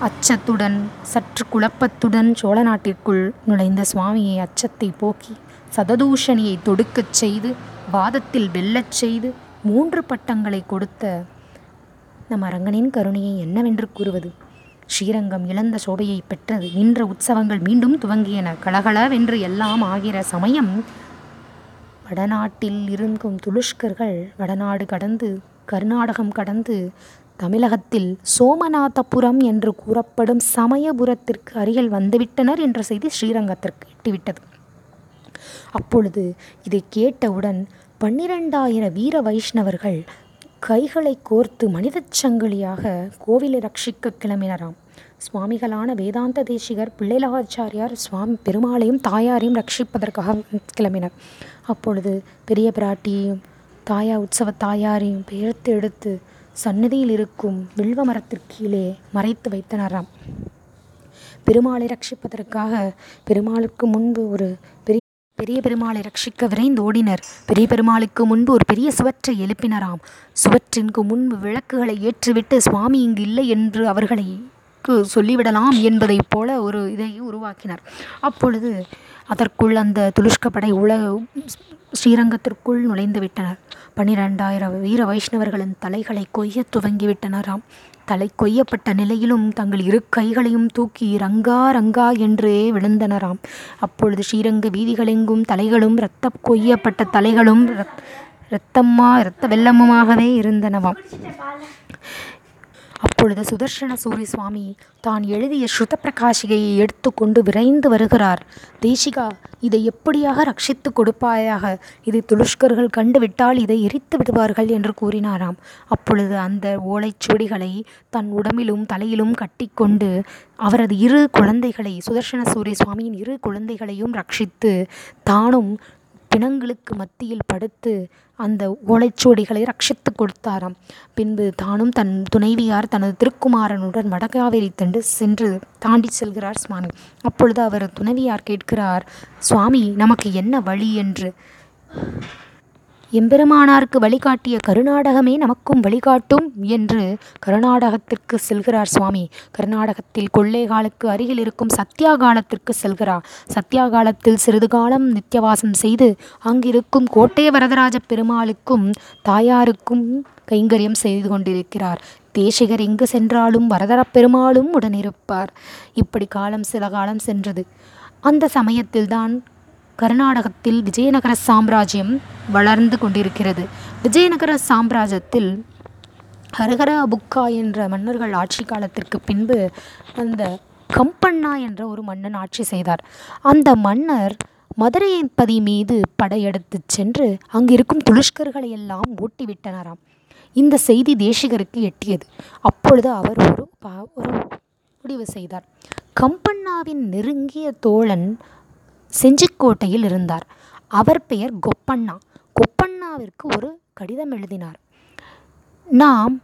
அச்சத்துடன் சற்று குழப்பத்துடன் சோழ நாட்டிற்குள் நுழைந்த சுவாமியை அச்சத்தை போக்கி சததூஷணியை தொடுக்கச் செய்து வாதத்தில் வெல்லச் செய்து மூன்று பட்டங்களை கொடுத்த நம் அரங்கனின் கருணையை என்னவென்று கூறுவது? ஸ்ரீரங்கம் இழந்த சோபையை பெற்றது. நின்ற உற்சவங்கள் மீண்டும் துவங்கியன. கலகலவென்று எல்லாம் ஆகிற சமயம் வடநாட்டில் இருக்கும் துலுஷ்கர்கள் வடநாடு கடந்து கர்நாடகம் கடந்து தமிழகத்தில் சோமநாதபுரம் என்று கூறப்படும் சமயபுரத்திற்கு அருகில் வந்துவிட்டனர் என்ற செய்தி ஸ்ரீரங்கத்திற்கு எட்டிவிட்டது. அப்பொழுது இதை கேட்டவுடன் பன்னிரெண்டாயிர வீர வைஷ்ணவர்கள் கைகளை கோர்த்து மனிதச் சங்கிலியாக கோவிலை ரட்சிக்க கிளம்பினராம். சுவாமிகளான வேதாந்த தேசிகர் பிள்ளைலாச்சாரியார் சுவாமி பெருமாளையும் தாயாரையும் ரட்சிப்பதற்காக கிளம்பினர். அப்பொழுது பெரிய பிராட்டியையும் தாயா உற்சவ தாயாரையும் பெயர்த்து எடுத்து சந்நிதியில் இருக்கும் வில்வ மரத்திற்கீழே மறைத்து வைத்தனராம். பெருமாளை ரட்சிப்பதற்காக பெருமாளுக்கு முன்பு ஒரு பெரிய பெரிய பெருமாளை ரட்சிக்க விரைந்து ஓடினர். பெரிய பெருமாளுக்கு முன்பு ஒரு பெரிய சுவற்றை எழுப்பினராம். சுவற்றிற்கு முன்பு விளக்குகளை ஏற்றிவிட்டு சுவாமி இங்கு இல்லை என்று அவர்களை சொல்லிவிடலாம் என்பதைப் போல ஒரு இதை உருவாக்கினார். அப்பொழுது அதற்குள் அந்த துலுஷ்கப்படை உல ஸ்ரீரங்கத்திற்குள் நுழைந்து விட்டனர். பன்னிரெண்டாயிரம் வீர வைஷ்ணவர்களின் தலைகளை கொய்ய துவங்கிவிட்டனராம். தலை கொய்யப்பட்ட நிலையிலும் தங்கள் இரு கைகளையும் தூக்கி ரங்கா ரங்கா என்றே விழுந்தனராம். அப்பொழுது ஸ்ரீரங்க வீதிகளெங்கும் தலைகளும் இரத்த கொய்யப்பட்ட தலைகளும் இரத்தம்மா இரத்த வெள்ளமுமாகவே இருந்தனவாம். அப்பொழுது சுதர்சன சூரி சுவாமி தான் எழுதிய ஸ்ருத பிரகாஷிகையை எடுத்து கொண்டு விரைந்து வருகிறார். தேசிகா, இதை எப்படியாக ரட்சித்து கொடுப்பாயாக, இதை துலுஷ்கர்கள் கண்டுவிட்டால் இதை எரித்து விடுவார்கள் என்று கூறினாராம். அப்பொழுது அந்த ஓலைச்சுவடிகளை தன் உடம்பிலும் தலையிலும் கட்டிக்கொண்டு அவரது இரு குழந்தைகளை சுதர்சன சூரி சுவாமியின் இரு குழந்தைகளையும் ரட்சித்து தானும் பிணங்களுக்கு மத்தியில் படுத்து அந்த ஓலைச்சுவடிகளை ரட்சித்து கொடுத்தாராம். பின்பு தானும் தன் துணைவியார் தனது திருக்குமாரனுடன் வடகாவேரி தண்டு சென்று தாண்டி செல்கிறார் சுவாமி. அப்பொழுது அவர் துணைவியார் கேட்கிறார், சுவாமி நமக்கு என்ன வழி என்று. எம்பெருமானாருக்கு வழிகாட்டிய கர்நாடகமே நமக்கும் வழிகாட்டும் என்று கர்நாடகத்திற்கு செல்கிறார் சுவாமி. கர்நாடகத்தில் கொள்ளைகாலுக்கு அருகில் இருக்கும் சத்தியாகாலத்திற்கு செல்கிறார். சத்தியாகாலத்தில் சிறிது காலம் நித்தியவாசம் செய்து அங்கிருக்கும் கோட்டை வரதராஜ பெருமாளுக்கும் தாயாருக்கும் கைங்கரியம் செய்து கொண்டிருக்கிறார். தேசிகர் எங்கு சென்றாலும் வரதர பெருமாளும் உடனிருப்பார். இப்படி காலம் சில காலம் சென்றது. அந்த சமயத்தில்தான் கர்நாடகத்தில் விஜயநகர சாம்ராஜ்யம் வளர்ந்து கொண்டிருக்கிறது. விஜயநகர சாம்ராஜ்யத்தில் ஹரஹர புக்கா என்ற மன்னர்கள் ஆட்சி காலத்திற்கு பின்பு அந்த கம்பண்ணா என்ற ஒரு மன்னன் ஆட்சி செய்தார். அந்த மன்னர் மதுரையின் பதி மீது படையெடுத்து சென்று அங்கிருக்கும் துலுஷ்கர்களை எல்லாம் ஓட்டிவிட்டனராம். இந்த செய்தி தேசிகருக்கு எட்டியது. அப்பொழுது அவர் ஒரு ஒரு முடிவு செய்தார். கம்பண்ணாவின் நெருங்கிய தோழன் செஞ்சிக்கோட்டையில் இருந்தார். அவர் பெயர் கொப்பண்ணா. கொப்பண்ணாவிற்கு ஒரு கடிதம் எழுதினார். நாம்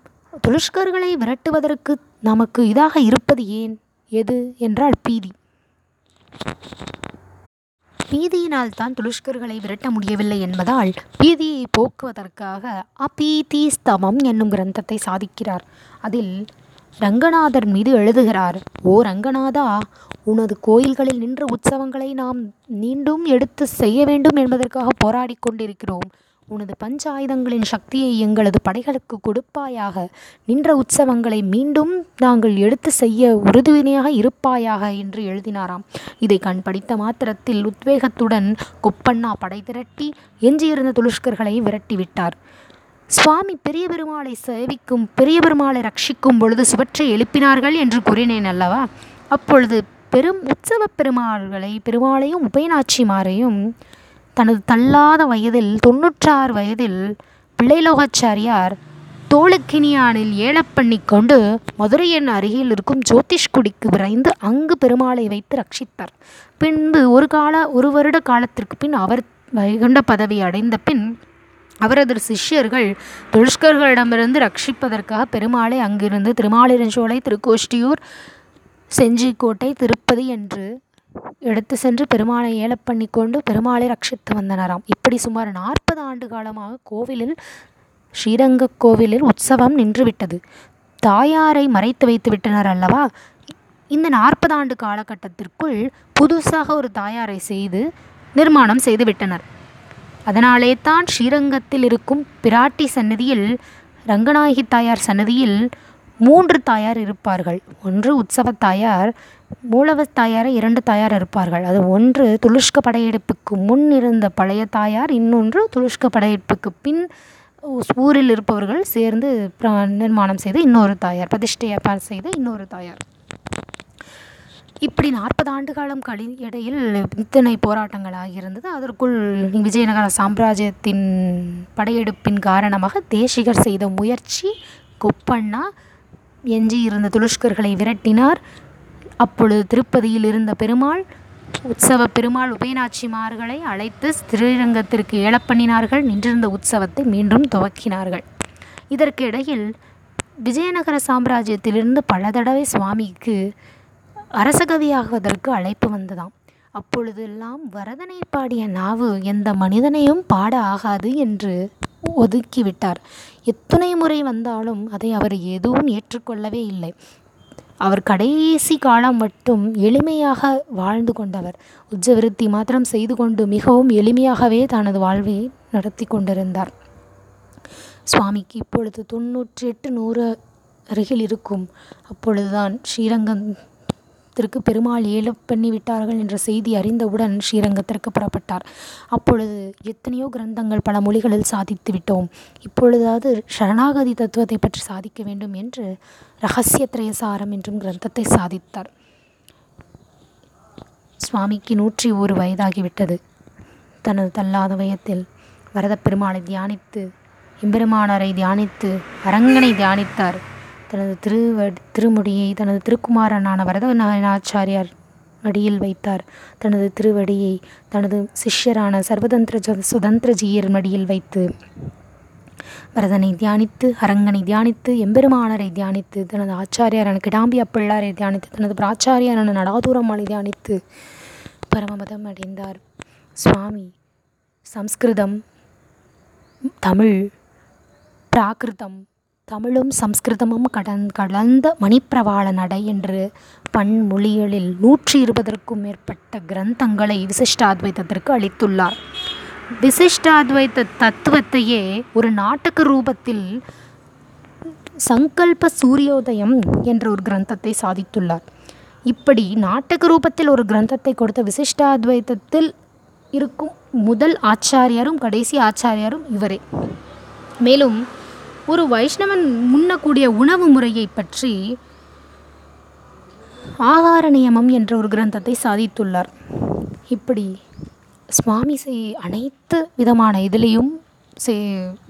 துலுஷ்கர்களை விரட்டுவதற்கு நமக்கு இதாக இருப்பது ஏன், எது என்றால் பீதி. பீதியினால் தான் துலுஷ்கர்களை விரட்ட முடியவில்லை என்பதால் பீதியை போக்குவதற்காக அபீதி ஸ்தவம் என்னும் கிரந்தத்தை சாதிக்கிறார். அதில் ரங்கநாதர் மீது எழுதுகிறார். ஓ ரங்கநாதா, உனது கோயில்களில் நின்ற உற்சவங்களை நாம் மீண்டும் எடுத்து செய்ய வேண்டும் என்பதற்காக போராடி கொண்டிருக்கிறோம். உனது பஞ்ச ஆயுதங்களின் சக்தியை எங்களது படைகளுக்கு கொடுப்பாயாக. நின்ற உற்சவங்களை மீண்டும் நாங்கள் எடுத்து செய்ய உறுதுணையாக இருப்பாயாக என்று எழுதினாராம். இதை கண் படித்த மாத்திரத்தில் உத்வேகத்துடன் கொப்பண்ணா படை திரட்டி எஞ்சியிருந்த துலுஷ்கர்களை விரட்டிவிட்டார். சுவாமி பெரிய பெருமாளை சேவிக்கும், பெரிய பெருமாளை ரட்சிக்கும் பொழுது சுவற்றை எழுப்பினார்கள் என்று கூறினேன் அல்லவா? அப்பொழுது பெரும் உற்சவ பெருமாள்களை பெருமாளையும் உபயநாச்சிமாரையும் தனது தள்ளாத வயதில் தொன்னூற்றாறு வயதில் பிள்ளைலோகாச்சாரியார் தோளுக்கினியானில் ஏலப்பண்ணி கொண்டு மதுரையின் அருகில் இருக்கும் ஜோதிஷ்குடிக்கு விரைந்து அங்கு பெருமாளை வைத்து ரட்சித்தார். பின்பு ஒரு கால ஒரு வருட காலத்திற்கு பின் அவர் வைகுண்ட பதவி அடைந்த பின் அவரது சிஷ்யர்கள் துலுஷ்கர்களிடமிருந்து ரட்சிப்பதற்காக பெருமாளை அங்கிருந்து திருமாலிருஞ்சோலை, திருக்கோஷ்டியூர், செஞ்சிக்கோட்டை, திருப்பதி என்று எடுத்து சென்று பெருமாளை ஏலப் பண்ணி கொண்டு பெருமாளை ரட்சித்து வந்தனராம். இப்படி சுமார் நாற்பது ஆண்டு காலமாக கோவிலில் ஸ்ரீரங்க கோவிலில் உற்சவம் நின்றுவிட்டது. தாயாரை மறைத்து வைத்து விட்டனர் அல்லவா? இந்த நாற்பது ஆண்டு காலகட்டத்திற்குள் புதுசாக ஒரு தாயாரை செய்து நிர்மாணம் செய்து விட்டனர். அதனாலே தான் ஸ்ரீரங்கத்தில் இருக்கும் பிராட்டி சன்னதியில், ரங்கநாயகி தாயார் சன்னதியில் மூன்று தாயார் இருப்பார்கள். ஒன்று உற்சவ தாயார், மூலவ தாயாரை இரண்டு தாயார் இருப்பார்கள். அது ஒன்று துலுஷ்க படையெடுப்புக்கு முன் இருந்த பழைய தாயார், இன்னொன்று துலுஷ்க படையெடுப்புக்கு பின் ஊரில் இருப்பவர்கள் சேர்ந்து நிர்மாணம் செய்து இன்னொரு தாயார், பிரதிஷ்டையை செய்து இன்னொரு தாயார். இப்படி நாற்பது ஆண்டு காலம் கழி இடையில் இத்தனை போராட்டங்களாக இருந்தது. அதற்குள் விஜயநகர சாம்ராஜ்யத்தின் படையெடுப்பின் காரணமாக தேசிகர் செய்த முயற்சி, கொப்பண்ணா எஞ்சி இருந்த துலுஷ்கர்களை விரட்டினார். அப்பொழுது திருப்பதியில் இருந்த பெருமாள், உற்சவ பெருமாள் உபயநாச்சிமார்களை அழைத்து ஸ்ரீரங்கத்திற்கு ஏலப்பண்ணினார்கள். நின்றிருந்த உற்சவத்தை மீண்டும் துவக்கினார்கள். இதற்கிடையில் விஜயநகர சாம்ராஜ்யத்திலிருந்து பல தடவை சுவாமிக்கு அரசகவியாகுவதற்கு அழைப்பு வந்ததாம். அப்பொழுதெல்லாம் வரதனை பாடிய நாவு எந்த மனிதனையும் பாட ஆகாது என்று ஒதுக்கிவிட்டார். எத்தனை முறை வந்தாலும் அதை அவர் எதுவும் ஏற்றுக்கொள்ளவே இல்லை. அவர் கடைசி காலம் மட்டும் எளிமையாக வாழ்ந்து கொண்டவர். உச்சவிருத்தி மாத்திரம் செய்து கொண்டு மிகவும் எளிமையாகவே தனது வாழ்வை நடத்தி கொண்டிருந்தார். சுவாமிக்கு இப்பொழுது தொன்னூற்றி எட்டு நூறு அருகில் இருக்கும். அப்பொழுதுதான் ஸ்ரீரங்கத்திற்கு பெருமாள் ஏல பண்ணிவிட்டார்கள் என்ற செய்தி அறிந்தவுடன் ஸ்ரீரங்கத்திற்கு புறப்பட்டார். அப்பொழுது எத்தனையோ கிரந்தங்கள் பல மொழிகளில் சாதித்து விட்டோம், இப்பொழுதாவது சரணாகதி தத்துவத்தை பற்றி சாதிக்க வேண்டும் என்று ரகசிய திரயசாரம் என்றும் கிரந்தத்தை சாதித்தார். சுவாமிக்கு நூற்றி ஒரு வயதாகிவிட்டது. தனது தள்ளாத வயத்தில் வரத பெருமாளை தியானித்து, எம்பெருமானாரை தியானித்து, அரங்கனை தியானித்தார். தனது திருவ திருமுடியை தனது திருக்குமாரனான வரதநாயனாச்சாரியார் அடியில் வைத்தார். தனது திருவடியை தனது சிஷ்யரான சர்வதந்திர சுதந்திரஜியர் மடியில் வைத்து வரதனை தியானித்து, அரங்கனை தியானித்து, எம்பெருமானரை தியானித்து, தனது ஆச்சாரியாரான கிடாம்பி அப்பிள்ளாரை தியானித்து, தனது பிராச்சாரியாரான நடாதூர் அம்மாளை தியானித்து பரமபதம் அடைந்தார். சுவாமி சம்ஸ்கிருதம், தமிழ், பிராகிருதம், தமிழும் சம்ஸ்கிருதமும் கடன் கலந்த மணிப்பிரவாள நடை என்று பன்மொழிகளில் நூற்றி இருபதற்கும் மேற்பட்ட கிரந்தங்களை விசிஷ்டாத்வைதத்திற்கு அளித்துள்ளார். விசிஷ்டாத்வைத தத்துவத்தையே ஒரு நாடக ரூபத்தில் சங்கல்ப சூரியோதயம் என்ற ஒரு கிரந்தத்தை சாதித்துள்ளார். இப்படி நாடக ரூபத்தில் ஒரு கிரந்தத்தை கொடுத்த விசிஷ்டாத்வைதத்தில் இருக்கும் முதல் ஆச்சாரியரும் கடைசி ஆச்சாரியரும் இவரே. மேலும் ஒரு வைஷ்ணவன் உண்ணக்கூடிய உணவு முறையை பற்றி ஆகார நியமம் என்ற ஒரு கிரந்தத்தை சாதித்துள்ளார். இப்படி சுவாமி செய் அனைத்து விதமான இதிலையும் சே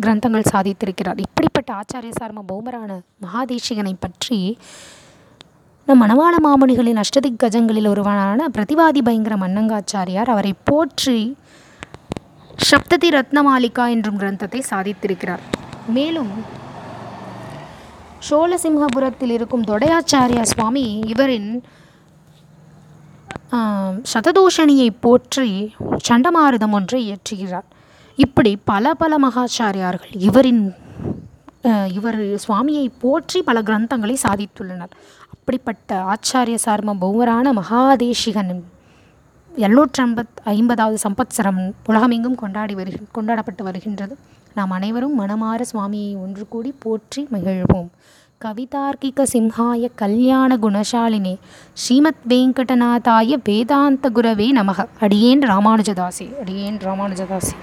கிரந்தங்கள் சாதித்திருக்கிறார். இப்படிப்பட்ட ஆச்சாரிய சார்ம பௌமரான மகாதேசிகனை பற்றி நம் மணவாள மாமணிகளின் அஷ்டதிக் கஜங்களில் ஒருவனான பிரதிவாதி பயங்கர மன்னங்காச்சாரியார் அவரை போற்றி சப்ததி ரத்னமாலிகா என்றும் கிரந்தத்தை சாதித்திருக்கிறார். மேலும் சோழசிம்ஹபுரத்தில் இருக்கும் தொடையாச்சாரியா சுவாமி இவரின் சததோஷணியை போற்றி சண்டமாருதம் ஒன்றை இயற்றுகிறார். இப்படி பல பல மகாச்சாரியார்கள் இவரின் இவர் சுவாமியை போற்றி பல கிரந்தங்களை சாதித்துள்ளனர். அப்படிப்பட்ட ஆச்சாரிய சார்ம பௌமரான மகாதேசிகன் எழுநூற்றி ஐம்பத் ஐம்பதாவது சம்பத்சரம் உலகமெங்கும் கொண்டாடி வருகி கொண்டாடப்பட்டு வருகின்றது. நாம் அனைவரும் மனமார சுவாமியை ஒன்று கூடி போற்றி மகிழ்வோம். கவிதார்க்கிக சிம்ஹாய கல்யாண குணசாலினே ஸ்ரீமத் வெங்கடநாதாய வேதாந்த குரவே நமக. அடியேன் ராமானுஜதாசி அடியேன் ராமானுஜதாசி.